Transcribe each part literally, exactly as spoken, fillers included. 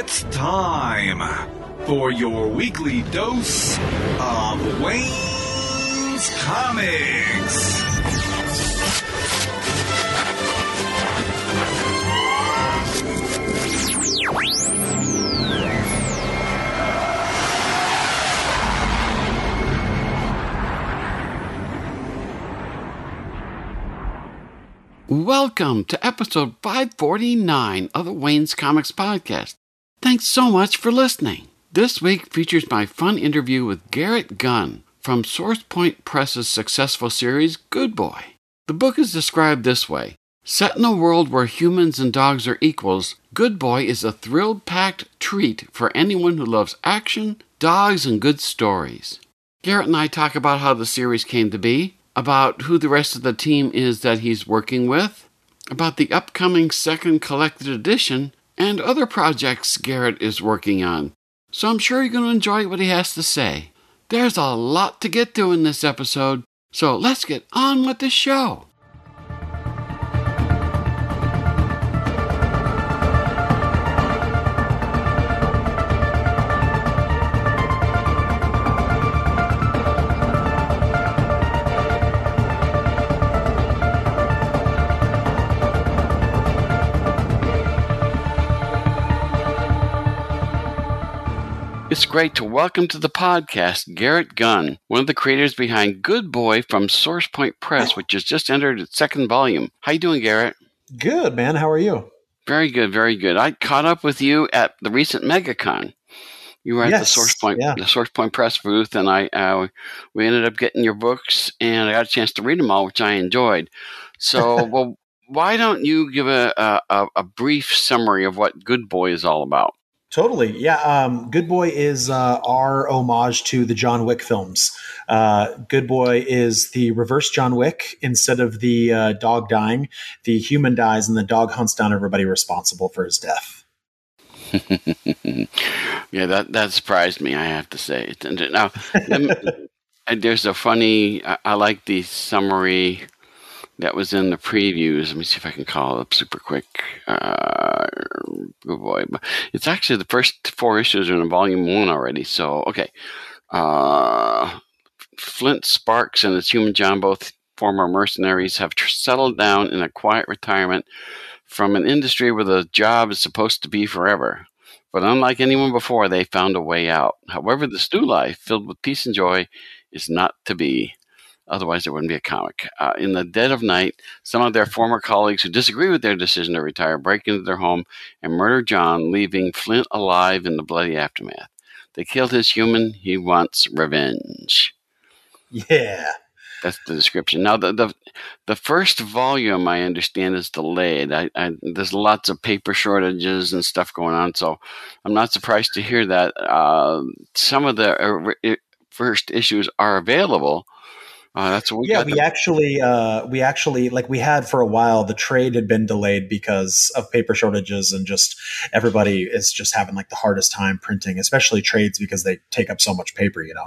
It's time for your weekly dose of Wayne's Comics. Welcome to episode five forty-nine of the Wayne's Comics Podcast. Thanks so much for listening. This week features my fun interview with Garrett Gunn from Source Point Press's successful series, Good Boy. The book is described this way. Set in a world where humans and dogs are equals, Good Boy is a thrill-packed treat for anyone who loves action, dogs, and good stories. Garrett and I talk about how the series came to be, about who the rest of the team is that he's working with, about the upcoming second collected edition, and other projects Garrett is working on. So I'm sure you're going to enjoy what he has to say. There's a lot to get to in this episode, so let's get on with the show. It's great to welcome to the podcast Garrett Gunn, one of the creators behind Good Boy from Source Point Press, which has just entered its second volume. How you doing, Garrett? Good, man. How are you? Very good, very good. I caught up with you at the recent Megacon. You were at yes, the Source Point, yeah. the Source Point Press booth, and I uh, we ended up getting your books, and I got a chance to read them all, which I enjoyed. So, well, why don't you give a, a a brief summary of what Good Boy is all about? Totally. Yeah. Um, Good Boy is uh, our homage to the John Wick films. Uh, Good Boy is the reverse John Wick. Instead of the uh, dog dying, the human dies and the dog hunts down everybody responsible for his death. yeah, that, that surprised me, I have to say. Now, there's a funny, I, I like the summary that was in the previews. Let me see if I can call it up super quick. Uh, Good Boy. It's actually the first four issues are in volume one already. So, okay. Uh, Flint Sparks and his human John, both former mercenaries, have tr- settled down in a quiet retirement from an industry where the job is supposed to be forever. But unlike anyone before, they found a way out. However, this new life, filled with peace and joy, is not to be. Otherwise, there wouldn't be a comic. Uh, in the dead of night, some of their former colleagues who disagree with their decision to retire break into their home and murder John, leaving Flint alive in the bloody aftermath. They killed his human. He wants revenge. Yeah. That's the description. Now, the the, the first volume, I understand, is delayed. I, I, there's lots of paper shortages and stuff going on, so I'm not surprised to hear that. Uh, some of the uh, first issues are available. Uh, that's what we yeah, got we them. actually, uh, we actually, like we had for a while, the trade had been delayed because of paper shortages and just everybody is just having like the hardest time printing, especially trades because they take up so much paper, you know.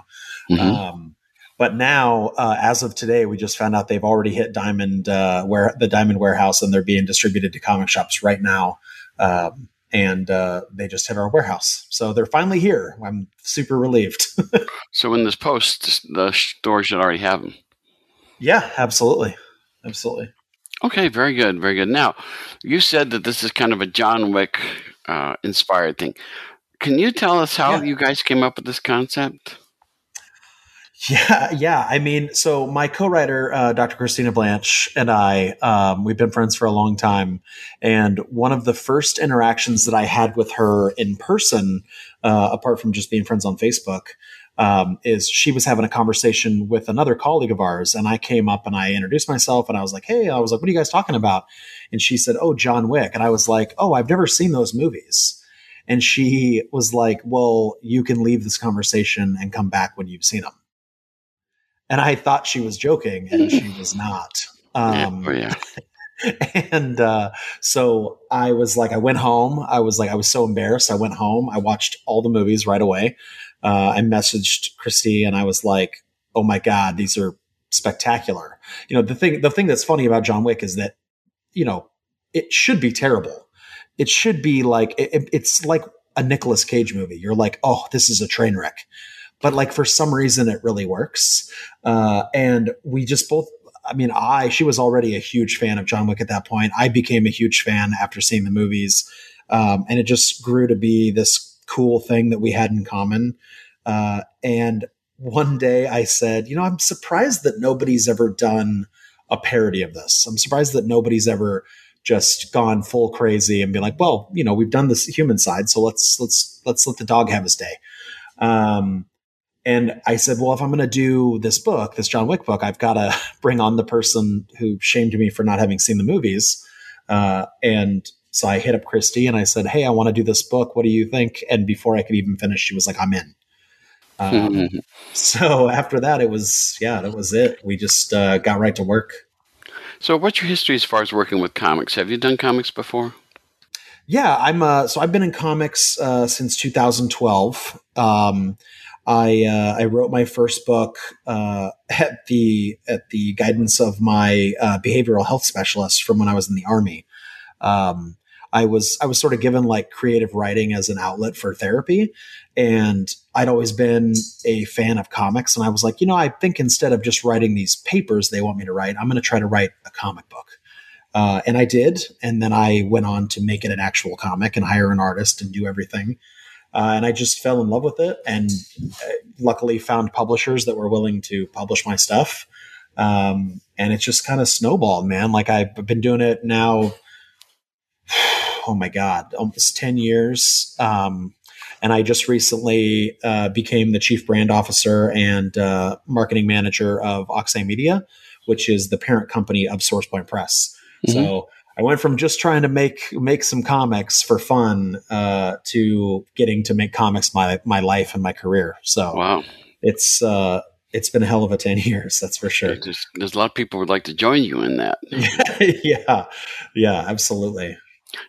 Mm-hmm. Um, but now, uh, as of today, we just found out they've already hit Diamond, uh, where the Diamond warehouse, and they're being distributed to comic shops right now. Um, And uh, they just hit our warehouse. So they're finally here. I'm super relieved. So when this posts, the store should already have them. Yeah, absolutely. Absolutely. Okay, very good. Very good. Now, you said that this is kind of a John Wick uh, inspired thing. Can you tell us how yeah. you guys came up with this concept? Yeah, yeah. I mean, so my co-writer, uh, Doctor Christina Blanch, and I, um, we've been friends for a long time. And one of the first interactions that I had with her in person, uh, apart from just being friends on Facebook, um, is she was having a conversation with another colleague of ours. And I came up and I introduced myself and I was like, hey, I was like, what are you guys talking about? And she said, oh, John Wick. And I was like, oh, I've never seen those movies. And she was like, well, you can leave this conversation and come back when you've seen them. And I thought she was joking, and she was not. Um, oh, yeah. And uh, so I was like, I went home. I was like, I was so embarrassed. I went home. I watched all the movies right away. Uh, I messaged Christy, and I was like, oh, my God, these are spectacular. You know, the thing the thing that's funny about John Wick is that, you know, it should be terrible. It should be like it, – it's like – a Nicolas Cage movie. You're like, oh, this is a train wreck. But like, for some reason it really works. Uh, and we just both, I mean, I, she was already a huge fan of John Wick at that point. I became a huge fan after seeing the movies. Um, and it just grew to be this cool thing that we had in common. Uh, and one day I said, you know, I'm surprised that nobody's ever done a parody of this. I'm surprised that nobody's ever just gone full crazy and be like, well, you know, we've done this human side. So let's, let's, let's let the dog have his day. Um, And I said, well, if I'm going to do this book, this John Wick book, I've got to bring on the person who shamed me for not having seen the movies. Uh, and so I hit up Christy and I said, hey, I want to do this book. What do you think? And before I could even finish, she was like, I'm in. Um, mm-hmm. So after that, it was, yeah, that was it. We just uh, got right to work. So what's your history as far as working with comics? Have you done comics before? Yeah, I'm. Uh, so I've been in comics uh, since two thousand twelve. Um I, uh, I wrote my first book, uh, at the, at the guidance of my, uh, behavioral health specialist from when I was in the Army. Um, I was, I was sort of given like creative writing as an outlet for therapy, and I'd always been a fan of comics. And I was like, you know, I think instead of just writing these papers they want me to write, I'm going to try to write a comic book. Uh, and I did. And then I went on to make it an actual comic and hire an artist and do everything. Uh, and I just fell in love with it, and luckily found publishers that were willing to publish my stuff. Um, and it's just kind of snowballed, man. Like, I've been doing it now, oh my God, almost ten years. Um, and I just recently uh, became the chief brand officer and uh, marketing manager of Oxy Media, which is the parent company of Source Point Press. Mm-hmm. So I went from just trying to make make some comics for fun uh, to getting to make comics my my life and my career. So wow, it's uh, it's been a hell of a ten years, that's for sure. There's, there's a lot of people who would like to join you in that. yeah, yeah, absolutely.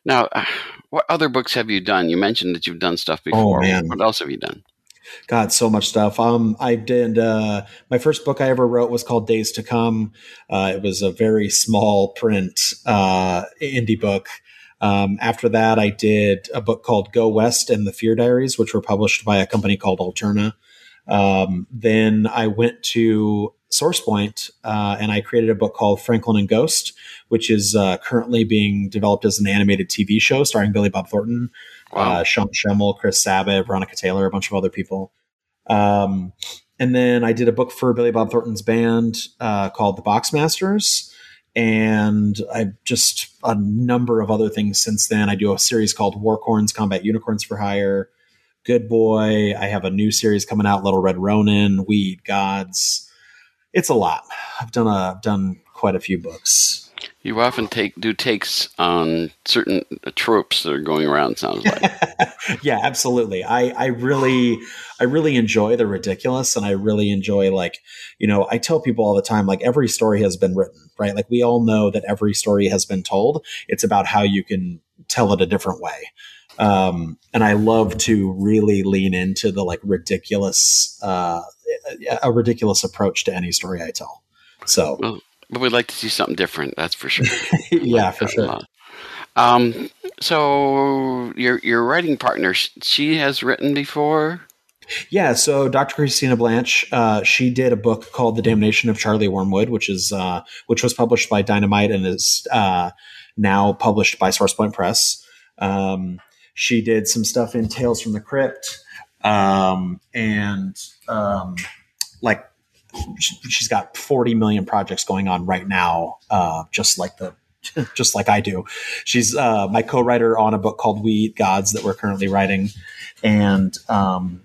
Now, uh, what other books have you done? You mentioned that you've done stuff before. Oh, man. What else have you done? God, so much stuff. Um, I did, uh, my first book I ever wrote was called Days to Come. Uh, it was a very small print, uh, indie book. Um, after that I did a book called Go West and the Fear Diaries, which were published by a company called Alterna. Um, then I went to Source Point, uh, and I created a book called Franklin and Ghost, which is, uh, currently being developed as an animated T V show starring Billy Bob Thornton. Wow. Uh, Sean Schemmel, Chris Sabat, Veronica Taylor, a bunch of other people. Um, and then I did a book for Billy Bob Thornton's band uh, called The Boxmasters. And I've just a number of other things since then. I do a series called Warcorns, Combat Unicorns for Hire, Good Boy. I have a new series coming out, Little Red Ronin, We Eat Gods. It's a lot. I've done a, I've done quite a few books. You often take do takes on certain tropes that are going around, sounds like. Yeah, absolutely. I, I really I really enjoy the ridiculous, and I really enjoy, like, you know, I tell people all the time, like, every story has been written, right? Like, we all know that every story has been told. It's about how you can tell it a different way. Um, and I love to really lean into the like ridiculous, uh, a ridiculous approach to any story I tell. So. Well. But we'd like to see something different, that's for sure. Yeah, for sure. Um, so your your writing partner, she has written before? Yeah, so Doctor Christina Blanch, uh, she did a book called The Damnation of Charlie Wormwood, which is uh, which was published by Dynamite and is uh, now published by Source Point Press. Um, she did some stuff in Tales from the Crypt, um, and um, like, she's got forty million projects going on right now. Uh, just like the, just like I do. She's uh, my co-writer on a book called We Eat Gods that we're currently writing. And um,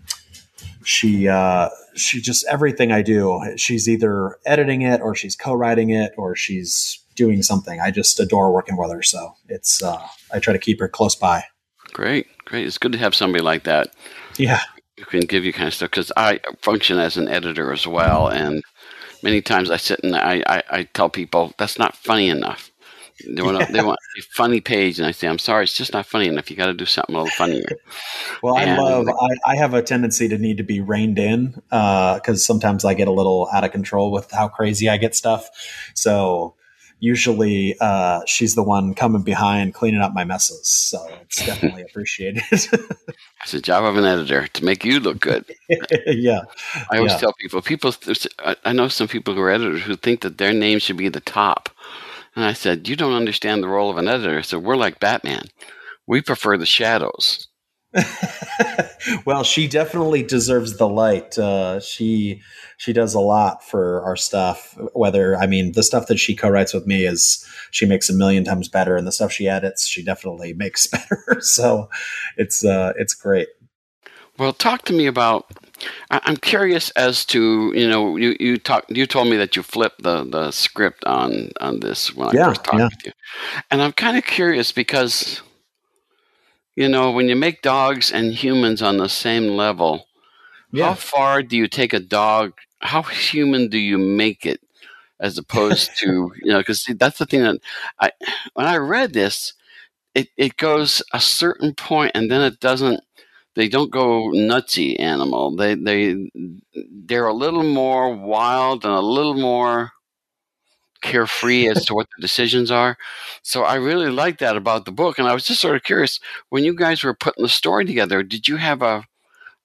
she, uh, she just, everything I do, she's either editing it or she's co-writing it or she's doing something. I just adore working with her. So it's, uh, I try to keep her close by. Great. Great. It's good to have somebody like that. Yeah. Who can give you kind of stuff, because I function as an editor as well, and many times I sit and I, I, I tell people that's not funny enough. They want, yeah. a, they want a funny page, and I say, I'm sorry, it's just not funny enough. You got to do something a little funnier. Well, and I love I, I have a tendency to need to be reined in because uh, sometimes I get a little out of control with how crazy I get stuff. So usually uh, she's the one coming behind cleaning up my messes. So it's definitely appreciated. It's a job of an editor to make you look good. Yeah. I always yeah. tell people, people, I know some people who are editors who think that their name should be the top. And I said, you don't understand the role of an editor. So we're like Batman. We prefer the shadows. Well, she definitely deserves the light. Uh, she she does a lot for our stuff. Whether, I mean, the stuff that she co-writes with me is she makes a million times better, and the stuff she edits, she definitely makes better. So it's uh, it's great. Well, talk to me about. I'm curious as to, you know, you you talk, you told me that you flipped the, the script on on this when I yeah, first talked yeah. with you, and I'm kind of curious because. You know, when you make dogs and humans on the same level, yeah. how far do you take a dog? How human do you make it as opposed to, you know, because that's the thing that I, when I read this, it, it goes a certain point and then it doesn't, they don't go nutsy animal. They, they, they're a little more wild and a little more carefree as to what the decisions are. So I really like that about the book. And I was just sort of curious, when you guys were putting the story together, did you have a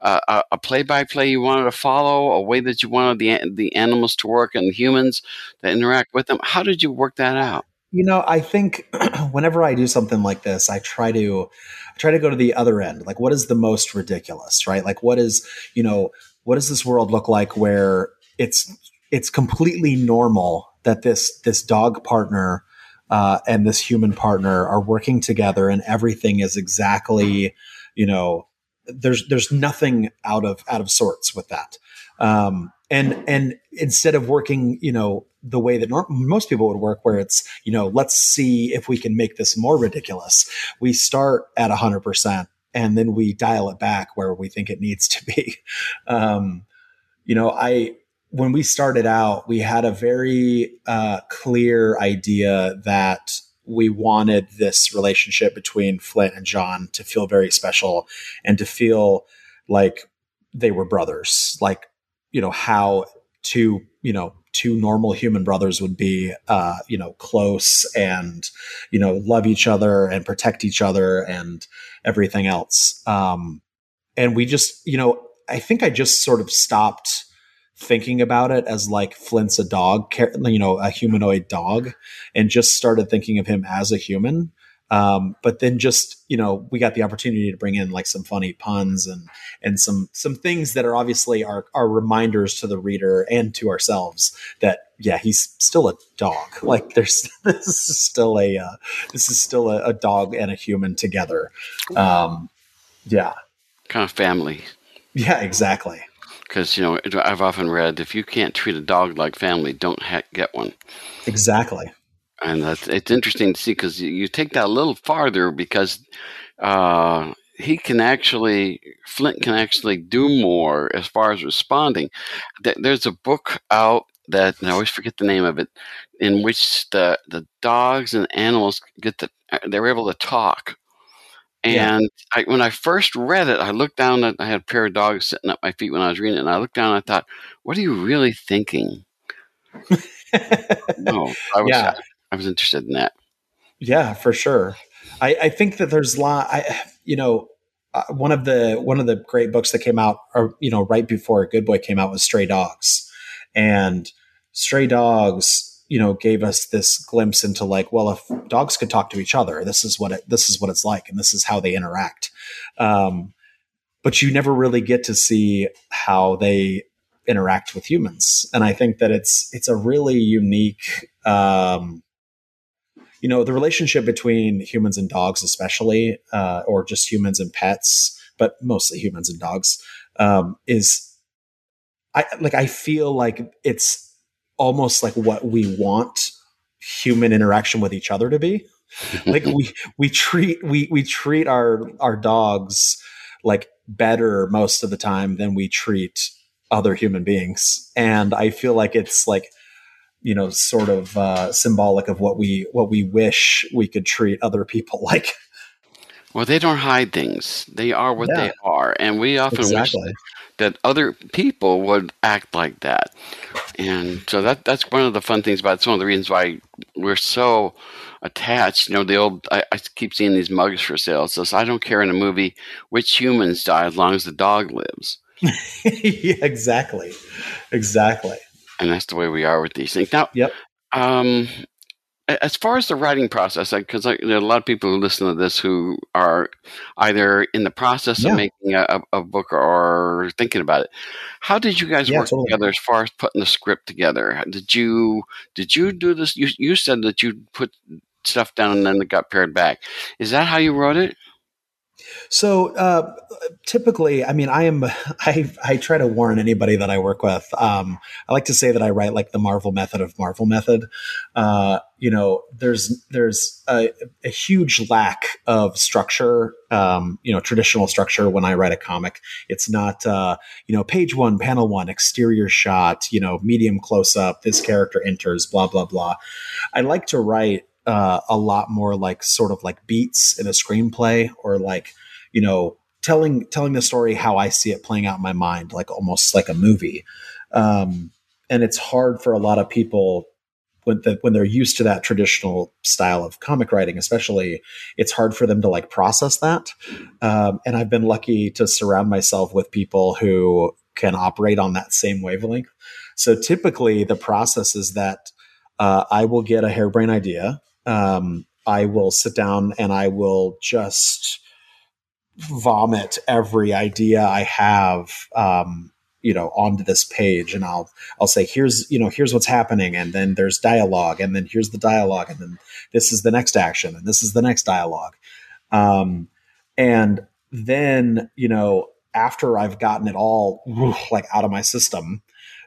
a, a play-by-play you wanted to follow, a way that you wanted the the animals to work and the humans to interact with them? How did you work that out? You know, I think whenever I do something like this, I try to I try to go to the other end. Like, what is the most ridiculous, right? Like, what is, you know, what does this world look like where it's it's completely normal that this this dog partner uh, and this human partner are working together, and everything is exactly, you know, there's there's nothing out of out of sorts with that. Um, and and instead of working, you know, the way that norm- most people would work, where it's, you know, let's see if we can make this more ridiculous, we start at a hundred percent and then we dial it back where we think it needs to be. Um, you know, I. When we started out, we had a very uh, clear idea that we wanted this relationship between Flint and John to feel very special and to feel like they were brothers, like, you know, how two, you know, two normal human brothers would be, uh, you know, close and, you know, love each other and protect each other and everything else. Um, and we just, you know, I think I just sort of stopped thinking about it as like Flint's a dog, you know, a humanoid dog, and just started thinking of him as a human. Um, but then just, you know, we got the opportunity to bring in like some funny puns and, and some, some things that are obviously are, are reminders to the reader and to ourselves that, yeah, he's still a dog. Like there's, this is still a, uh, this is still a, a dog and a human together. Um, yeah. Kind of family. Yeah, exactly. Because, you know, I've often read, if you can't treat a dog like family, don't ha- get one. Exactly. And that's, it's interesting to see because you take that a little farther because uh, he can actually, Flint can actually do more as far as responding. There's a book out that, and I always forget the name of it, in which the, the dogs and animals get the, they're able to talk. And yeah. I, when I first read it, I looked down at, I had a pair of dogs sitting at my feet when I was reading it. And I looked down and I thought, what are you really thinking? no, I was, yeah. I was interested in that. Yeah, for sure. I, I think that there's a lot, I, you know, uh, one of the, one of the great books that came out, or, you know, right before Good Boy came out was Stray Dogs, and Stray Dogs, you know, gave us this glimpse into like, well, if dogs could talk to each other, this is what it, this is what it's like, and this is how they interact. Um, but you never really get to see how they interact with humans, and I think that it's it's a really unique, um, you know, the relationship between humans and dogs, especially, uh, or just humans and pets, but mostly humans and dogs, um, is, I like, I feel like it's almost like what we want human interaction with each other to be. Like we, we treat, we, we treat our, our dogs like better most of the time than we treat other human beings. And I feel like it's like, you know, sort of uh, symbolic of what we, what we wish we could treat other people like. Well, they don't hide things. They are what yeah. they are. And we often exactly. wish that other people would act like that. And so that that's one of the fun things about it. It's one of the reasons why we're so attached. You know, the old I, I keep seeing these mugs for sale. So I don't care in a movie which humans die as long as the dog lives. Yeah, exactly, exactly. And that's the way we are with these things now. Yep. Um, as far as the writing process, because there are a lot of people who listen to this who are either in the process yeah. of making a, a book or thinking about it. How did you guys yeah, work totally. together as far as putting the script together? Did you did you do this? You you said that you put stuff down and then it got pared back. Is that how you wrote it? So uh, typically, I mean, I am, I, I try to warn anybody that I work with. Um, I like to say that I write like the Marvel method of Marvel method. Uh, you know, there's, there's a, a huge lack of structure, um, you know, traditional structure. When I write a comic, it's not, uh, you know, page one, panel one, exterior shot, you know, medium close up, this character enters, blah, blah, blah. I like to write Uh, a lot more like sort of like beats in a screenplay, or like, you know, telling telling the story how I see it playing out in my mind, like almost like a movie. Um, and it's hard for a lot of people when the, when they're used to that traditional style of comic writing, especially, it's hard for them to like process that. Um, and I've been lucky to surround myself with people who can operate on that same wavelength. So typically the process is that uh, I will get a harebrained idea. Um, I will sit down and I will just vomit every idea I have, um, you know, onto this page, and I'll, I'll say, here's, you know, here's what's happening. And then there's dialogue, and then here's the dialogue, and then this is the next action, and this is the next dialogue. Um, and then, you know, after I've gotten it all like out of my system,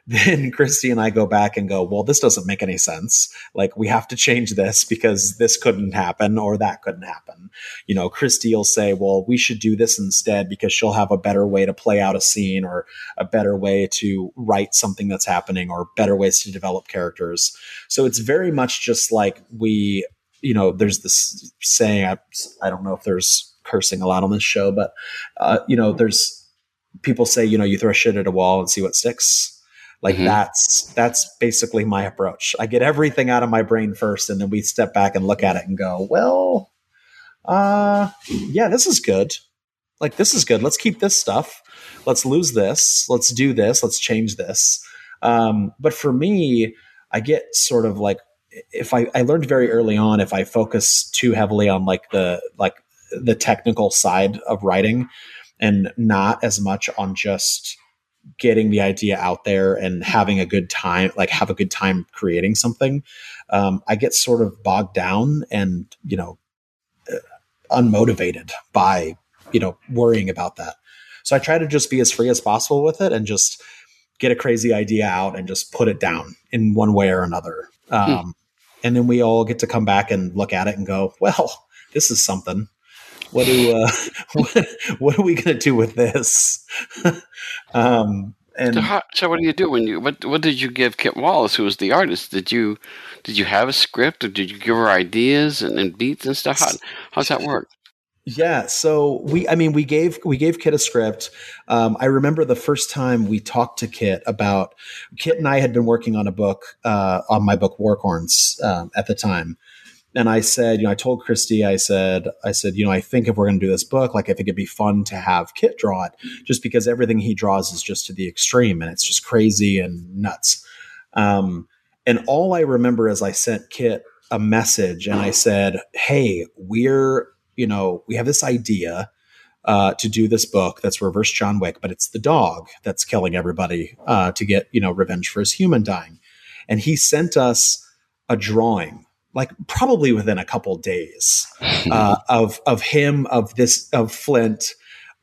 then Christy and I go back and go, well, this doesn't make any sense. Like, we have to change this because this couldn't happen or that couldn't happen. You know, Christy will say, well, we should do this instead because she'll have a better way to play out a scene, or a better way to write something that's happening, or better ways to develop characters. So it's very much just like we, you know, there's this saying, I, I don't know if there's cursing a lot on this show, but, uh, you know, there's people say, you know, you throw shit at a wall and see what sticks. Like mm-hmm. that's, that's basically my approach. I get everything out of my brain first, and then we step back and look at it and go, well, uh, yeah, this is good. Like, this is good. Let's keep this stuff. Let's lose this. Let's do this. Let's change this. Um, but for me, I get sort of like, if I, I learned very early on, if I focus too heavily on like the, like the technical side of writing, and not as much on just getting the idea out there and having a good time, like have a good time creating something. Um, I get sort of bogged down and, you know, unmotivated by, you know, worrying about that. So I try to just be as free as possible with it and just get a crazy idea out and just put it down in one way or another. Um, hmm. And then we all get to come back and look at it and go, well, this is something. What do uh, what, what are we going to do with this? um, and so, how, so, what do you do when you? What what did you give Kit Wallace, who was the artist? Did you did you have a script, or did you give her ideas and, and beats and stuff? How how's that work? Yeah, so we. I mean, we gave we gave Kit a script. Um, I remember the first time we talked to Kit about Kit and I had been working on a book uh, on my book Warcorns um, at the time. And I said, you know, I told Christy, I said, I said, you know, I think if we're going to do this book, like, I think it'd be fun to have Kit draw it, just because everything he draws is just to the extreme, and it's just crazy and nuts. Um, and all I remember is I sent Kit a message and I said, hey, we're, you know, we have this idea uh, to do this book that's reverse John Wick, but it's the dog that's killing everybody uh, to get, you know, revenge for his human dying. And he sent us a drawing, like probably within a couple days uh, of, of him, of this, of Flint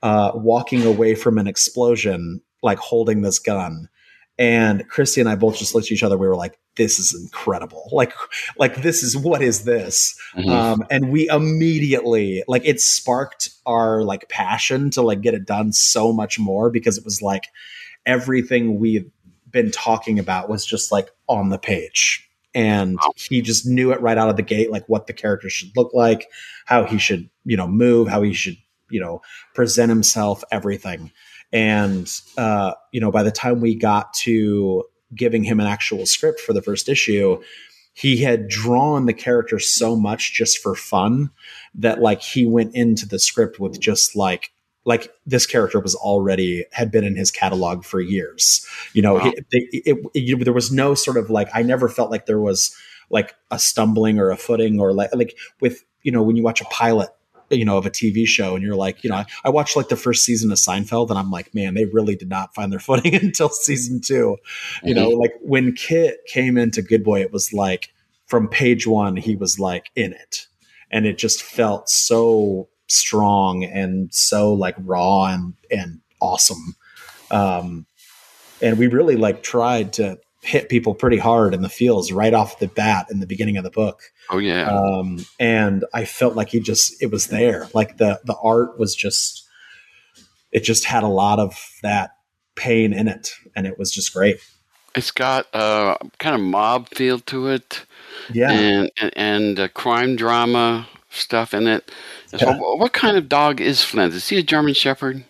uh, walking away from an explosion, like holding this gun. And Christy and I both just looked at each other. We were like, this is incredible. Like, like this is, what is this? Mm-hmm. Um, and we immediately, like, it sparked our like passion to like get it done so much more, because it was like everything we've been talking about was just like on the page. And he just knew it right out of the gate, like what the character should look like, how he should, you know, move, how he should, you know, present himself, everything. And, uh, you know, by the time we got to giving him an actual script for the first issue, he had drawn the character so much just for fun that like he went into the script with just like, like this character was already had been in his catalog for years. You know, wow. it, it, it, it, there was no sort of like, I never felt like there was like a stumbling or a footing or like, like with, you know, when you watch a pilot, you know, of a T V show and you're like, you know, I, I watched like the first season of Seinfeld and I'm like, man, they really did not find their footing until season two. You mm-hmm. know, like when Kit came into Good Boy, it was like from page one, he was like in it, and it just felt so strong and so like raw and, and awesome. Um, and we really like tried to hit people pretty hard in the feels right off the bat in the beginning of the book. Oh yeah. Um, and I felt like he just, it was there. Like the, the art was just, it just had a lot of that pain in it, and it was just great. It's got a kind of mob feel to it. Yeah. And, and, and a crime drama stuff in it. So yeah. What kind of dog is Flint? Is he a German Shepherd?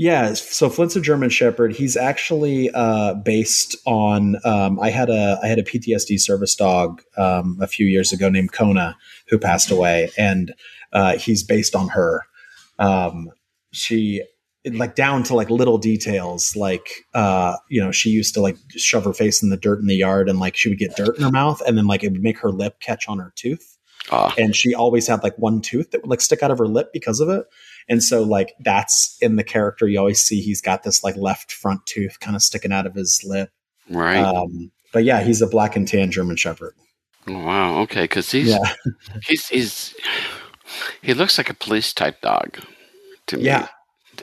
Yeah, so Flint's a German Shepherd. He's actually uh, based on. Um, I had a I had a P T S D service dog um, a few years ago named Kona, who passed away, and uh, he's based on her. Um, she like down to like little details, like uh, you know, she used to like shove her face in the dirt in the yard, and like she would get dirt in her mouth, and then like it would make her lip catch on her tooth. Uh. And she always had like one tooth that would like stick out of her lip because of it. And so like, that's in the character. You always see he's got this like left front tooth kind of sticking out of his lip. Right. Um, but yeah, he's a black and tan German Shepherd. Oh, wow. Okay. Cause he's, yeah. he's, he's, he looks like a police type dog to me. Yeah.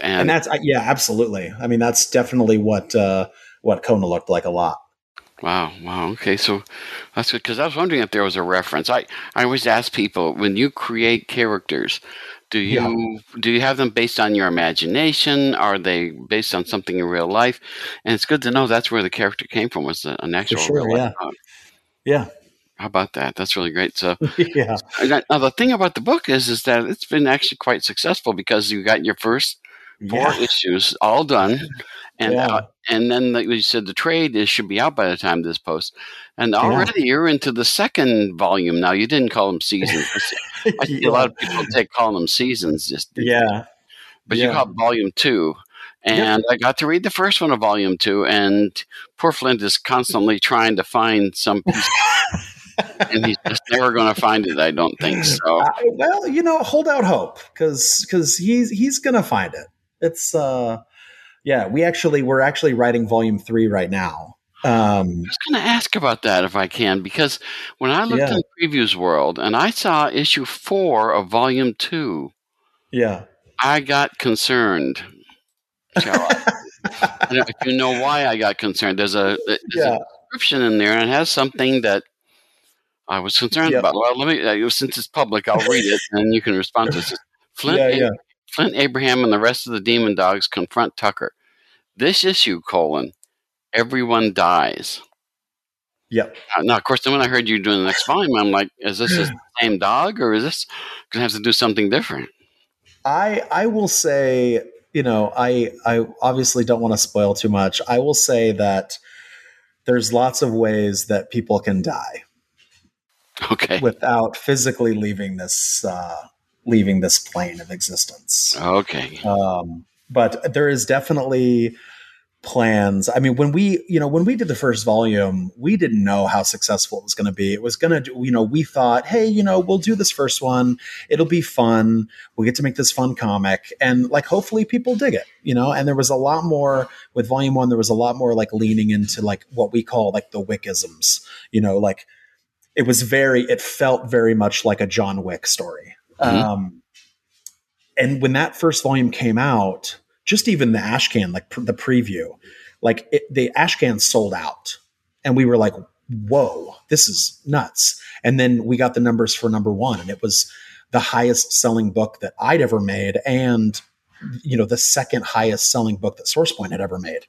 And, and that's, yeah, absolutely. I mean, that's definitely what, uh, what Kona looked like a lot. Wow. Wow. Okay. So that's good. Cause I was wondering if there was a reference. I, I always ask people, when you create characters, do you yeah. do you have them based on your imagination? Are they based on something in real life? And it's good to know that's where the character came from, was an actual sure, real life. Yeah. yeah. How about that? That's really great. So yeah. Now the thing about the book is, is that it's been actually quite successful, because you got your first four yeah. issues all done. And yeah. uh, and then, like you said, the trade is, should be out by the time this post. And already yeah. you're into the second volume now. You didn't call them seasons. I see yeah. a lot of people take call them seasons. Just yeah, but yeah. you call it volume two. And yeah. I got to read the first one of volume two. And poor Flint is constantly trying to find some piece. And he's just never going to find it, I don't think so. Uh, well, you know, hold out hope, because because he's he's going to find it. It's uh. Yeah, we actually we're actually writing volume three right now. Um, I was going to ask about that if I can, because when I looked yeah. in Previews World and I saw issue four of volume two, yeah, I got concerned. I? I don't know if you know why I got concerned. There's a there's yeah. a description in there, and it has something that I was concerned yep. about. Well, let me, since it's public, I'll read it, and you can respond to this. Flint. Yeah, yeah. Flint, Abraham, and the rest of the demon dogs confront Tucker. This issue, colon, everyone dies. Yep. Uh, now, of course, then when I heard you doing the next volume, I'm like, is this the same dog, or is this going to have to do something different? I I will say, you know, I I obviously don't want to spoil too much. I will say that there's lots of ways that people can die. Okay. Without physically leaving this uh leaving this plane of existence. Okay. Um, but there is definitely plans. I mean, when we, you know, when we did the first volume, we didn't know how successful it was going to be. It was going to, you know, we thought, hey, you know, we'll do this first one. It'll be fun. We'll get to make this fun comic. And like, hopefully people dig it, you know? And there was a lot more with volume one, there was a lot more like leaning into like what we call like the Wickisms, you know, like it was very, it felt very much like a John Wick story. Mm-hmm. Um, and when that first volume came out, just even the Ashcan, like pr- the preview, like it, the Ashcan sold out, and we were like, whoa, this is nuts. And then we got the numbers for number one, and it was the highest selling book that I'd ever made. And, you know, the second highest selling book that Source Point had ever made.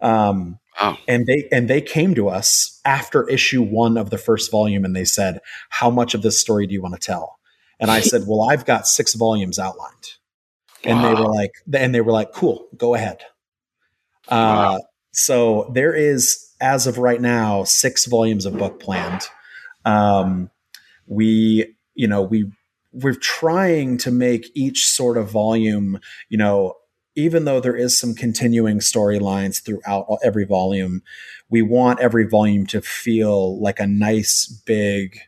Um, wow. and they, and they came to us after issue one of the first volume, and they said, how much of this story do you want to tell? And I said, well, I've got six volumes outlined. And wow. they were like, and they were like, cool, go ahead. Wow. Uh, so there is as of right now, six volumes of book planned. Um, we, you know, we, we're trying to make each sort of volume, you know, even though there is some continuing storylines throughout every volume, we want every volume to feel like a nice big,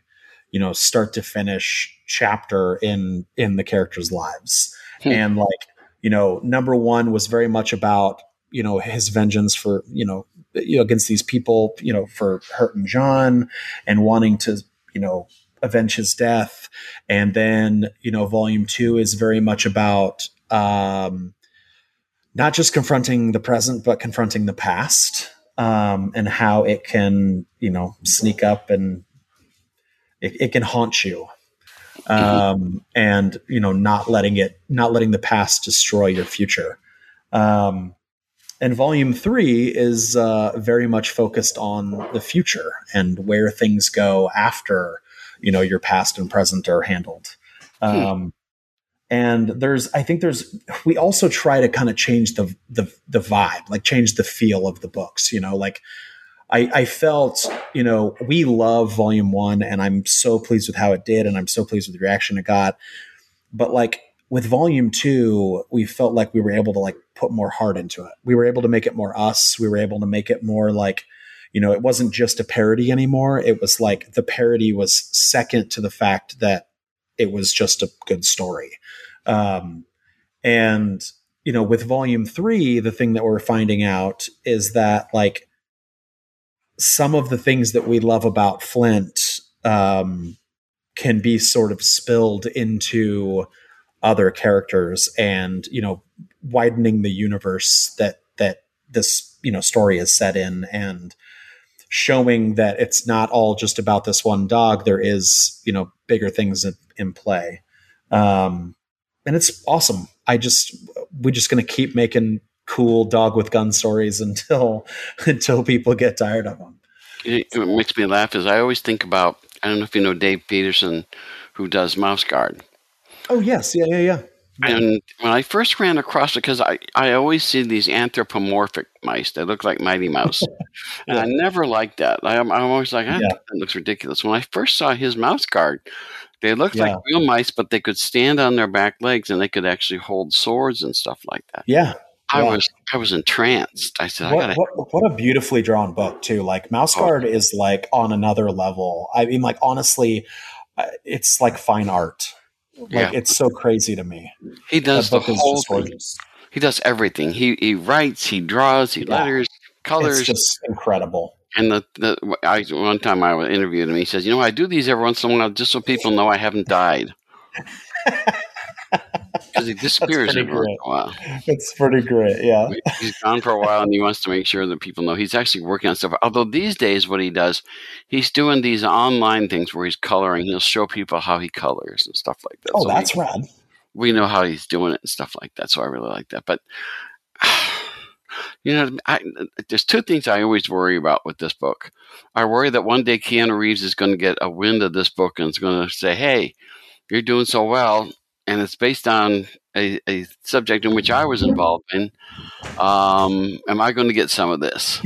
you know, start to finish chapter in, in the characters' lives. Hmm. And like, you know, number one was very much about, you know, his vengeance for, you know, you know, against these people, you know, for hurting John and wanting to, you know, avenge his death. And then, you know, volume two is very much about, um, not just confronting the present, but confronting the past, um, and how it can, you know, sneak up and it, it can haunt you. Um, and, you know, not letting it, not letting the past destroy your future. Um, and volume three is, uh, very much focused on the future and where things go after, you know, your past and present are handled. Um, hmm. And there's, I think there's, we also try to kind of change the, the, the vibe, like change the feel of the books, you know, like I, I felt, you know, we love volume one and I'm so pleased with how it did. And I'm so pleased with the reaction it got, but like with volume two, we felt like we were able to like put more heart into it. We were able to make it more us. We were able to make it more like, you know, it wasn't just a parody anymore. It was like the parody was second to the fact that it was just a good story. Um, and, you know, with volume three, the thing that we're finding out is that like some of the things that we love about Flint, um, can be sort of spilled into other characters and, you know, widening the universe that, that this, you know, story is set in and showing that it's not all just about this one dog. There is, you know, bigger things in, in play. Um, And it's awesome. I just, we're just going to keep making cool dog with gun stories until, until people get tired of them. It, what makes me laugh is I always think about, I don't know if you know Dave Peterson, who does Mouse Guard. Oh yes. Yeah. Yeah. Yeah. And when I first ran across it, cause I, I always see these anthropomorphic mice that look like Mighty Mouse. And I never liked that. I, I'm always like, ah, yeah. That looks ridiculous. When I first saw his Mouse Guard, they looked yeah. like real mice, but they could stand on their back legs and they could actually hold swords and stuff like that. Yeah. I yeah. was I was entranced. I said, what, I gotta what, what a beautifully drawn book too. Like Mouse Guard oh. is like on another level. I mean, like honestly, it's like fine art. Like yeah. it's so crazy to me. He does the whole thing. He does everything. He he writes, he draws, he yeah. letters, colors. It's just incredible. And the, the I, one time I interviewed him, he says, you know, I do these every once in a while just so people know I haven't died. Because he disappears every once in a while. It's pretty great, yeah. He's gone for a while and he wants to make sure that people know he's actually working on stuff. Although these days what he does, he's doing these online things where he's coloring. He'll show people how he colors and stuff like that. Oh, so that's we, rad. We know how he's doing it and stuff like that, so I really like that. But... You know, I, there's two things I always worry about with this book. I worry that one day Keanu Reeves is going to get a wind of this book and is going to say, hey, you're doing so well. And it's based on a, a subject in which I was involved in. Um, am I going to get some of this?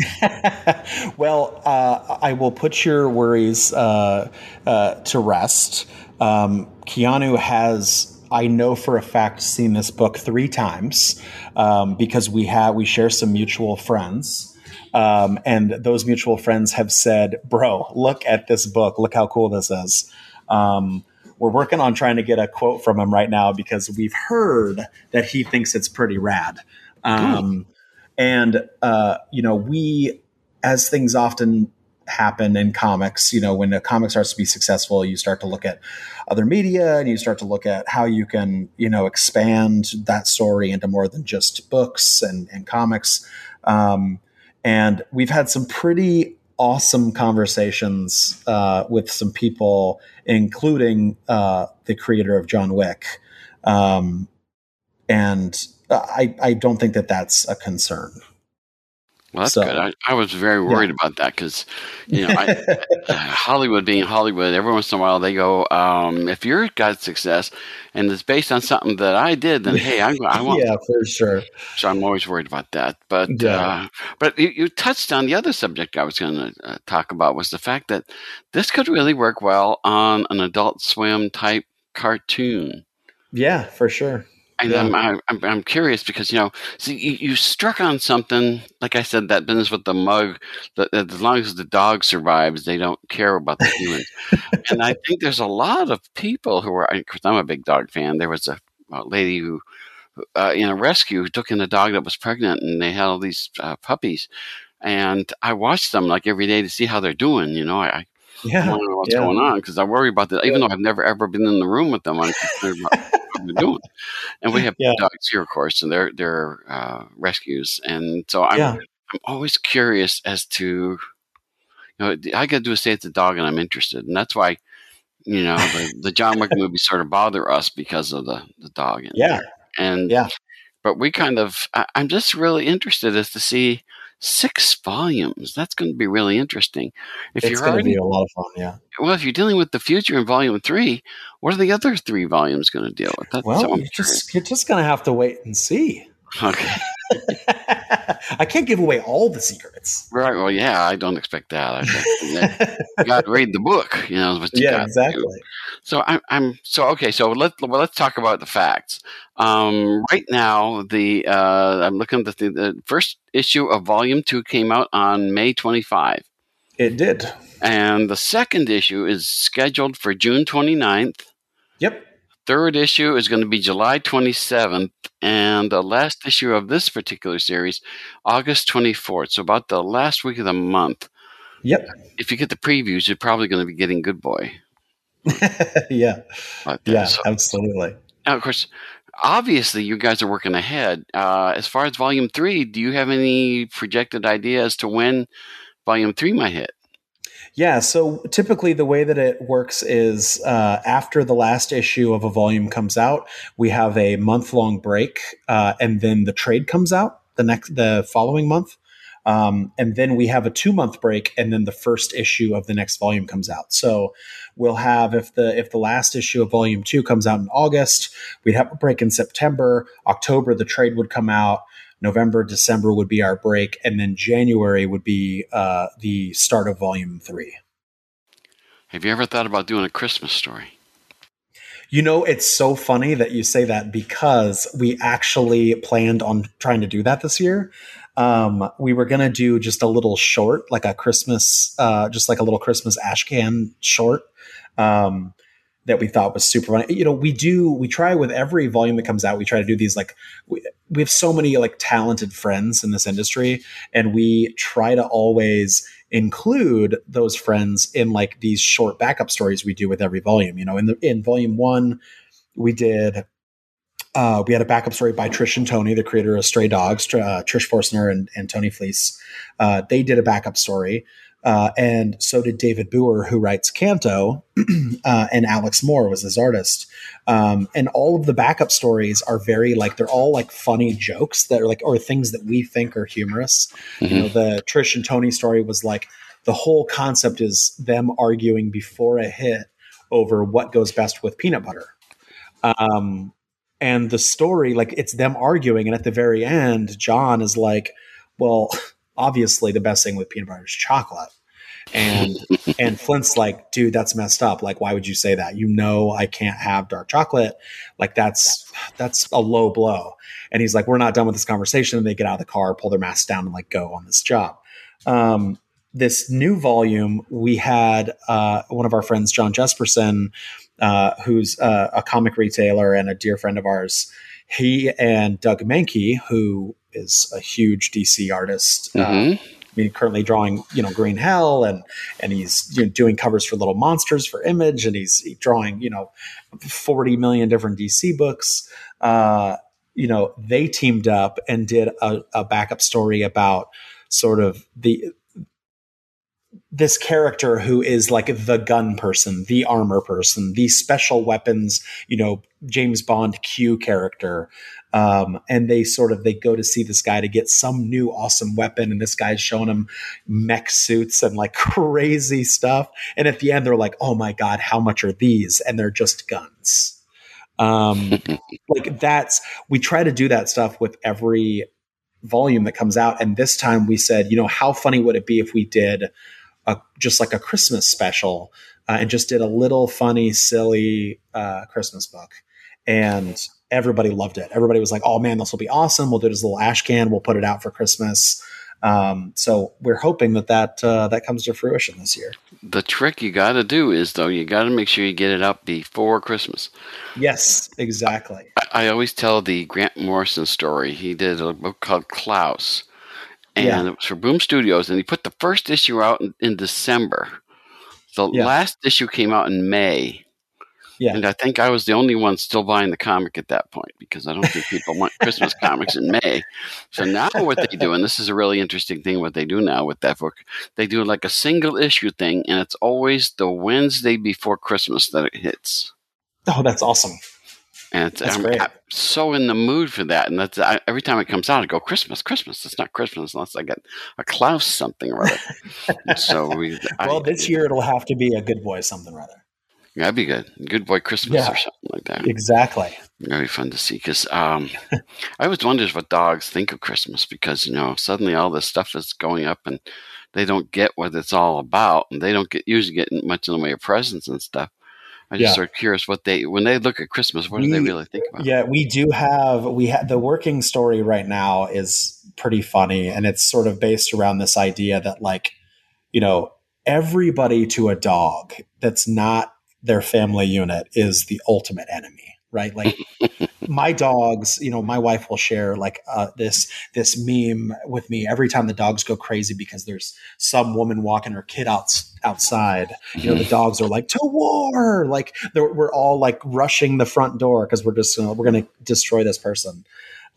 Well, uh, I will put your worries uh, uh, to rest. Um, Keanu has... I know for a fact seen this book three times um, because we have we share some mutual friends, um, and those mutual friends have said, "Bro, look at this book. Look how cool this is." Um, we're working on trying to get a quote from him right now because we've heard that he thinks it's pretty rad. Um, mm. And uh, you know, we as things often happen in comics, you know, when a comic starts to be successful, you start to look at other media and you start to look at how you can, you know, expand that story into more than just books and, and comics. Um, and we've had some pretty awesome conversations uh, with some people, including uh, the creator of John Wick. Um, and I, I don't think that that's a concern. Well, that's so good. I, I was very worried yeah. about that because, you know, I, Hollywood being Hollywood, every once in a while they go, um, if you're got success and it's based on something that I did, then hey, I'm, I want. Yeah, for sure. So I'm always worried about that. But yeah. uh, but you, you touched on the other subject I was going to uh, talk about was the fact that this could really work well on an Adult Swim type cartoon. Yeah, for sure. And yeah. I'm, I'm I'm curious because, you know, see, you, you struck on something, like I said, that business with the mug, that as long as the dog survives, they don't care about the humans. And I think there's a lot of people who are, because I'm a big dog fan. There was a, a lady who, uh, in a rescue, who took in a dog that was pregnant, and they had all these uh, puppies. And I watch them like every day to see how they're doing, you know, I Yeah, I don't know what's yeah. going on because I worry about that. Even yeah. though I've never ever been in the room with them, I'm concerned about what they're doing. And we have yeah. dogs here, of course, and they're they're uh, rescues. And so I'm yeah. I'm always curious as to, you know, I got to do a say it's a dog, and I'm interested, and that's why, you know, the, the John Wick movies sort of bother us because of the the dog. In yeah, there. and yeah, but we kind of I, I'm just really interested as to see. Six volumes. That's going to be really interesting. If it's you're going already, to be a lot of fun, yeah. Well, if you're dealing with the future in volume three, what are the other three volumes going to deal with? That's well, you're just, you're just going to have to wait and see. Okay. I can't give away all the secrets. Right. Well, yeah, I don't expect that. You got to read the book, you know. What you yeah, exactly. Do. So I'm, I'm. So okay. So let well, let's talk about the facts. Um, right now, the uh, I'm looking at the, the first issue of Volume Two came out on May twenty-fifth. It did. And the second issue is scheduled for June twenty-ninth. Yep. Third issue is going to be July twenty-seventh, and the last issue of this particular series, August twenty-fourth. So about the last week of the month. Yep. If you get the previews, you're probably going to be getting Good Boy. yeah. Like yeah, so, absolutely. Now, of course, obviously you guys are working ahead. Uh, as far as Volume three, do you have any projected idea as to when Volume three might hit? Yeah, so typically the way that it works is uh, after the last issue of a volume comes out, we have a month-long break, uh, and then the trade comes out the next, the following month, um, and then we have a two-month break, and then the first issue of the next volume comes out. So we'll have if the if the last issue of Volume Two comes out in August, we'd have a break in September, October the trade would come out. November, December would be our break, and then January would be uh, the start of Volume three. Have you ever thought about doing a Christmas story? You know, it's so funny that you say that because we actually planned on trying to do that this year. Um, we were going to do just a little short, like a Christmas, uh, just like a little Christmas ashcan short. Um that we thought was super funny. You know, we do, we try with every volume that comes out, we try to do these, like, we, we have so many like talented friends in this industry, and we try to always include those friends in like these short backup stories we do with every volume. You know, in the, in volume one, we did, uh, we had a backup story by Trish and Tony, the creator of Stray Dogs, uh, Trish Forstner and, and Tony Fleece. Uh, they did a backup story. Uh, and so did David Boer, who writes Canto, uh, and Alex Moore was his artist. Um, and all of the backup stories are very like, they're all like funny jokes that are like, or things that we think are humorous. Mm-hmm. You know, the Trish and Tony story was like, the whole concept is them arguing before a hit over what goes best with peanut butter. Um, and the story, like it's them arguing. And at the very end, John is like, well, obviously the best thing with peanut butter is chocolate. And and Flint's like, dude, that's messed up. Like, why would you say that? You know, I can't have dark chocolate. Like, that's that's a low blow. And he's like, we're not done with this conversation. And they get out of the car, pull their masks down, and like go on this job. Um, this new volume, we had uh, one of our friends, John Jesperson, uh, who's uh, a comic retailer and a dear friend of ours. He and Doug Menke, who is a huge D C artist. Mm-hmm. Uh, I mean, currently drawing, you know, Green Hell, and and he's, you know, doing covers for Little Monsters for Image, and he's drawing, you know, forty million different D C books. Uh, you know, they teamed up and did a, a backup story about sort of the this character who is like the gun person, the armor person, the special weapons, you know, James Bond Q character. Um, and they sort of, they go to see this guy to get some new awesome weapon. And this guy's showing him mech suits and like crazy stuff. And at the end, they're like, oh my God, how much are these? And they're just guns. Um, like that's, we try to do that stuff with every volume that comes out. And this time we said, you know, how funny would it be if we did a, just like a Christmas special uh, and just did a little funny, silly uh, Christmas book. And everybody loved it. Everybody was like, oh man, this will be awesome. We'll do this little ash can. We'll put it out for Christmas. Um, so we're hoping that that, uh, that comes to fruition this year. The trick you got to do is though, you got to make sure you get it out before Christmas. Yes, exactly. I, I always tell the Grant Morrison story. He did a book called Klaus and yeah. it was for Boom Studios. And he put the first issue out in, in December. The yeah. last issue came out in May. Yeah. And I think I was the only one still buying the comic at that point because I don't think people want Christmas comics in May. So now what they do, and this is a really interesting thing what they do now with that book, they do like a single issue thing, and it's always the Wednesday before Christmas that it hits. Oh, that's awesome. And it's, that's I'm, great. I'm so in the mood for that. And that's I, every time it comes out, I go, Christmas, Christmas. It's not Christmas unless I get a Klaus something or other. so we, well, I, this year it'll have to be a Good Boy something or other. That'd be good. Good Boy Christmas yeah, or something like that. Exactly. That'd be fun to see because um, I always wonder what dogs think of Christmas because, you know, suddenly all this stuff is going up and they don't get what it's all about and they don't get usually get much in the way of presents and stuff. I just yeah. sort of curious what they, when they look at Christmas, what we, do they really think about? Yeah, we do have, we have the working story right now is pretty funny and it's sort of based around this idea that like, you know, everybody to a dog that's not their family unit is the ultimate enemy, right? Like my dogs, you know, my wife will share like uh, this, this meme with me every time the dogs go crazy because there's some woman walking her kid out, outside, you know, the dogs are like to war, like we're all like rushing the front door because we're just, you know, we're going to destroy this person.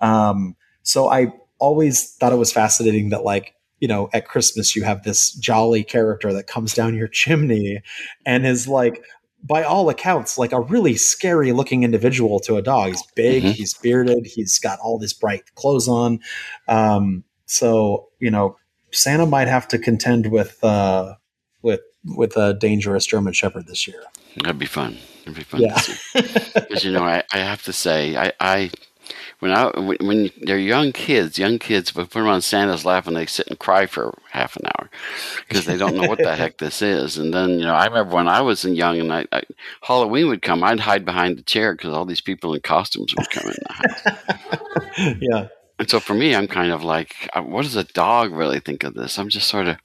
Um, so I always thought it was fascinating that like, you know, at Christmas you have this jolly character that comes down your chimney and is like, by all accounts, like a really scary looking individual to a dog. He's big, mm-hmm. he's bearded, he's got all this bright clothes on. Um, so, you know, Santa might have to contend with, uh, with, with a dangerous German Shepherd this year. That'd be fun. That'd be fun. Yeah. Because, you know, I, I have to say, I, I, when I, when they're young kids, young kids, we put them on Santa's lap and they sit and cry for half an hour because they don't know what the heck this is. And then, you know, I remember when I was young and I, I, Halloween would come, I'd hide behind the chair because all these people in costumes would come in the house. Yeah. And so for me, I'm kind of like, what does a dog really think of this? I'm just sort of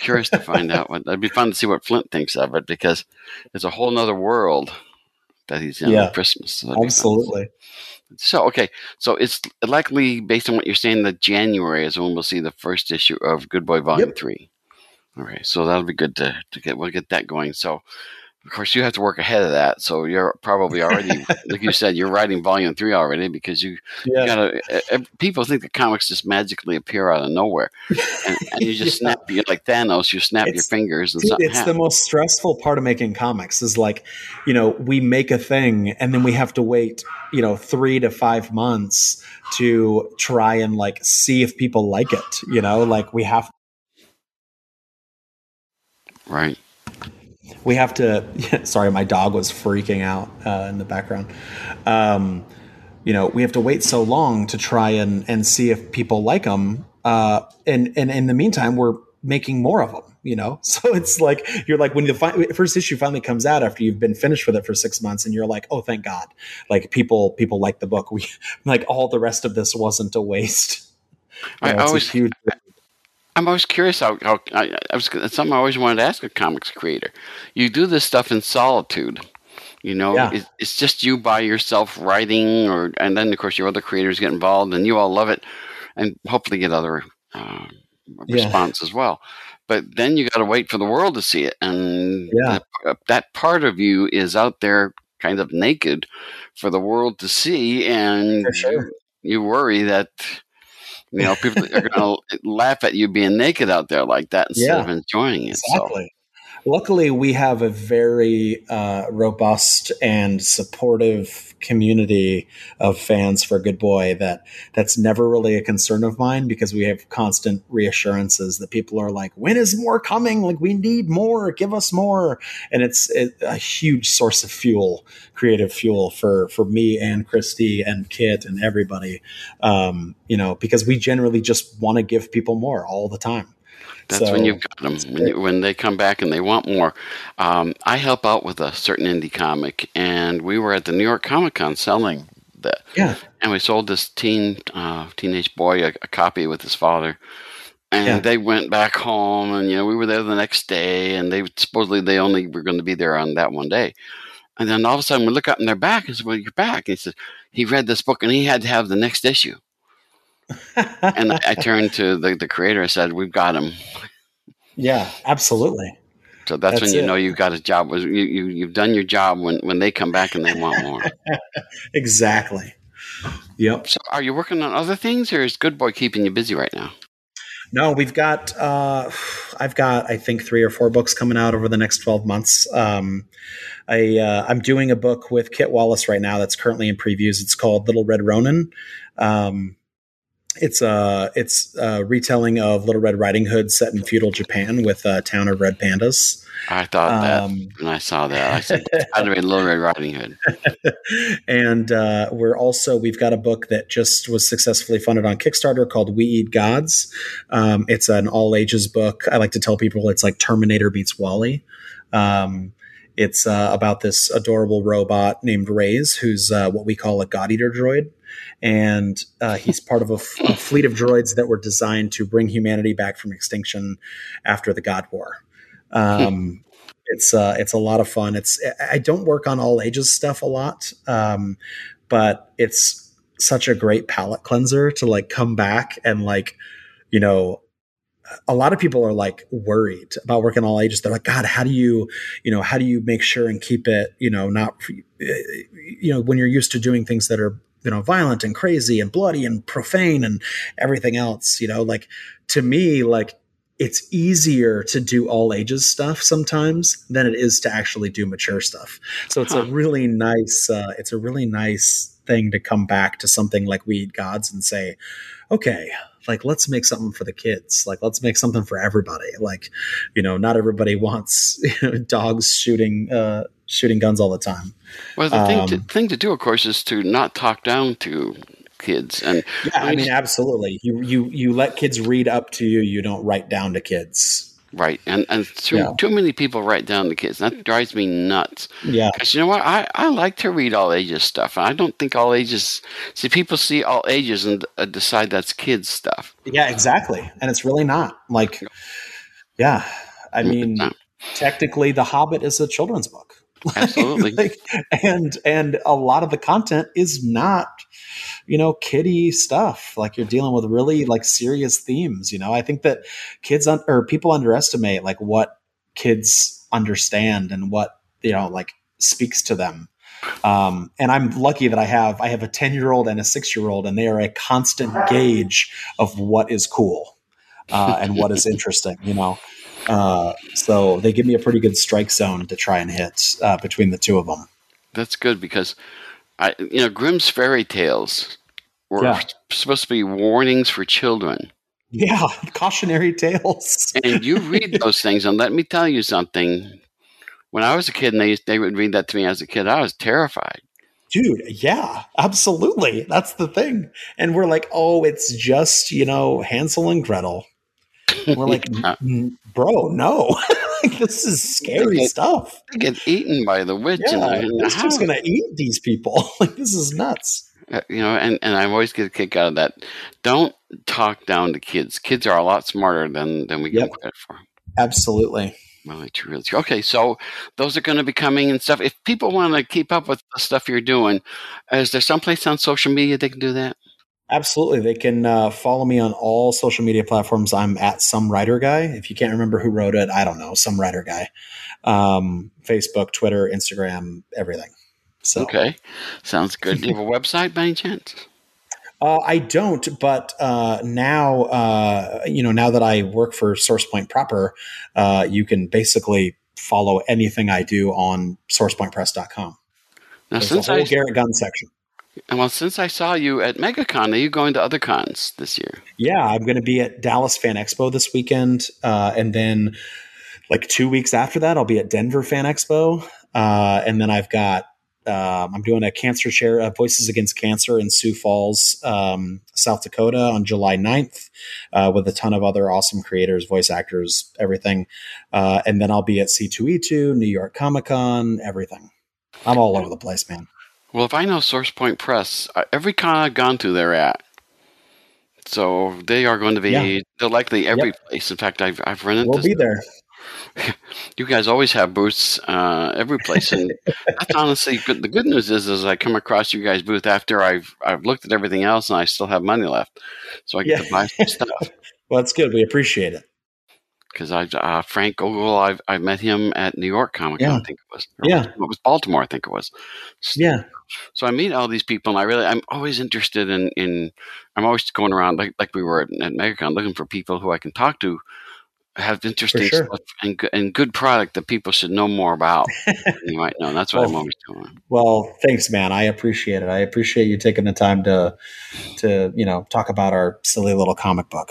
curious to find out what, it'd be fun to see what Flint thinks of it because it's a whole nother world that he's in yeah, at Christmas. So absolutely. So, okay. So it's likely, based on what you're saying, that January is when we'll see the first issue of Good Boy Volume yep. three. All right. So that'll be good to, to get, we'll get that going. So, of course, you have to work ahead of that. So you're probably already, like you said, you're writing Volume three already because you, yeah. you got to, people think that comics just magically appear out of nowhere. And, and you just yeah. snap, you're like Thanos, you snap it's, your fingers and something It's happens. The most stressful part of making comics is like, you know, we make a thing and then we have to wait, you know, three to five months to try and like see if people like it, you know, like we have. Right. We have to, sorry, my dog was freaking out uh, in the background. Um, you know, we have to wait so long to try and, and see if people like them. Uh, and, and in the meantime, we're making more of them, you know? So it's like, you're like, when the fi- first issue finally comes out after you've been finished with it for six months and you're like, oh, thank God. Like people, people like the book. We like all the rest of this wasn't a waste. You know, I always, huge- I'm always curious how, how I, I was something I always wanted to ask a comics creator. You do this stuff in solitude, you know, yeah. it, it's just you by yourself writing or, and then of course your other creators get involved and you all love it and hopefully get other uh, response yeah. as well. But then you got to wait for the world to see it. And yeah. that, that part of you is out there kind of naked for the world to see. And for sure. you worry that, You know, people are going to laugh at you being naked out there like that instead yeah, of enjoying it. Exactly. So. Luckily, we have a very uh, robust and supportive community of fans for Good Boy that that's never really a concern of mine, because we have constant reassurances that people are like, when is more coming? Like, we need more. Give us more. And it's it, a huge source of fuel, creative fuel for, for me and Christy and Kit and everybody, um, you know, because we generally just want to give people more all the time. That's so, when you've got them, when, you, when they come back and they want more. Um, I help out with a certain indie comic, and we were at the New York Comic Con selling that. Yeah. And we sold this teen uh, teenage boy a, a copy with his father. And yeah. they went back home, and you know we were there the next day, and they supposedly they only were going to be there on that one day. And then all of a sudden we look up and they're back, and said, well, you're back. And he said, he read this book, and he had to have the next issue. And I, I turned to the, the creator and said, we've got him. Yeah, absolutely. So that's, that's when you it. know you got a job. You, you, you've done your job when, when they come back and they want more. Exactly. Yep. So are you working on other things, or is Good Boy keeping you busy right now? No, we've got uh, – I've got, I think, three or four books coming out over the next twelve months. Um, I, uh, I'm doing a book with Kit Wallace right now that's currently in previews. It's called Little Red Ronin. Um It's a it's a retelling of Little Red Riding Hood set in feudal Japan with a town of red pandas. I thought that um, when I saw that, I said, "That's got to be Little Red Riding Hood." And uh, we're also we've got a book that just was successfully funded on Kickstarter called "We Eat Gods." Um, it's an all ages book. I like to tell people it's like Terminator beats WALL-E. Um, it's uh, about this adorable robot named Raze, who's uh, what we call a God Eater droid. And uh, he's part of a, f- a fleet of droids that were designed to bring humanity back from extinction after the God War. Um, it's uh, it's a lot of fun. It's I don't work on all ages stuff a lot, um, but it's such a great palate cleanser to like come back and like, you know, a lot of people are like worried about working all ages. They're like, God, how do you, you know, how do you make sure and keep it, you know, not, you know, when you're used to doing things that are, you know, violent and crazy and bloody and profane and everything else, you know, like to me, like it's easier to do all ages stuff sometimes than it is to actually do mature stuff. So it's huh. a really nice, uh, it's a really nice thing to come back to something like We Eat Gods and say, okay, like, let's make something for the kids. Like, let's make something for everybody. Like, you know, not everybody wants, you know, dogs shooting, uh, shooting guns all the time. Well, the um, thing, to, thing to do, of course, is to not talk down to kids. And yeah, I mean, absolutely. You, you, you let kids read up to you. You don't write down to kids. Right. And, and too, yeah. too many people write down to kids. That drives me nuts. Yeah. Because you know what? I, I like to read all ages stuff. I don't think all ages – see, people see all ages and uh, decide that's kids stuff. Yeah, exactly. And it's really not. Like, yeah. I mean, technically, The Hobbit is a children's book. Like, Absolutely. Like, and and a lot of the content is not, you know, kiddie stuff. Like you're dealing with really like serious themes, you know. I think that kids un- or people underestimate like what kids understand and what, you know, like speaks to them. Um, and I'm lucky that I have I have a ten-year-old and a six-year-old, and they are a constant gauge of what is cool uh, and what is interesting, you know. Uh, so they give me a pretty good strike zone to try and hit uh, between the two of them. That's good because, I you know, Grimm's fairy tales were yeah. supposed to be warnings for children. Yeah, cautionary tales. And you read those things, and let me tell you something. When I was a kid, and they they would read that to me as a kid, I was terrified. Dude, yeah, absolutely. That's the thing. And we're like, oh, it's just, you know, Hansel and Gretel. We're like, bro, no, like, this is scary they get, stuff. They get eaten by the witch. Yeah, who's just going to eat these people? Like, this is nuts. Uh, you know, and, and I always get a kick out of that. Don't talk down to kids. Kids are a lot smarter than, than we yep. give credit for. Absolutely. Really true. Okay, so those are going to be coming and stuff. If people want to keep up with the stuff you're doing, is there someplace on social media they can do that? Absolutely. They can uh, follow me on all social media platforms. I'm at Some Writer Guy. If you can't remember who wrote it, I don't know. Some Writer Guy. Um, Facebook, Twitter, Instagram, everything. So. Okay. Sounds good. Do you have a website by any chance? Uh, I don't, but uh, now, uh, you know, now that I work for Source Point proper, uh, you can basically follow anything I do on source point press dot com. Now, There's since a whole I, Garrett Gunn section. Well, since I saw you at Megacon, are you going to other cons this year? Yeah, I'm going to be at Dallas Fan Expo this weekend. Uh, and then like two weeks after that, I'll be at Denver Fan Expo. Uh, and then I've got Um, I'm doing a cancer chair, uh, Voices Against Cancer in Sioux Falls, um, South Dakota on July ninth, uh, with a ton of other awesome creators, voice actors, everything. Uh, and then I'll be at C two E two, New York Comic Con, everything. I'm all over the place, man. Well, if I know Source Point Press, every con I've gone to, they're at. So they are going to be, yeah. they're likely every yep. place. In fact, I've, I've run into We'll be there. You guys always have booths uh, every place, and that's honestly good. The good news is, is I come across you guys' booth after I've I've looked at everything else, and I still have money left, so I get yeah. to buy some stuff. Well, that's good. We appreciate it. Because I uh, Frank Ogle, I've I met him at New York Comic Con. Yeah. I think it was. Yeah, it was Baltimore. I think it was. So, yeah. So I meet all these people, and I really I'm always interested in in I'm always going around like like we were at, at MegaCon looking for people who I can talk to. Have interesting sure. stuff and, and good product that people should know more about. You might know. That's what well, I'm always doing. Well, thanks, man. I appreciate it. I appreciate you taking the time to, to you know, talk about our silly little comic book.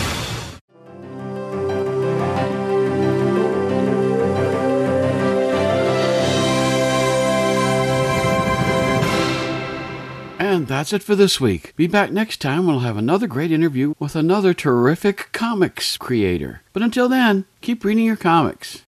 That's it for this week. Be back next time. We'll have another great interview with another terrific comics creator. But until then, keep reading your comics.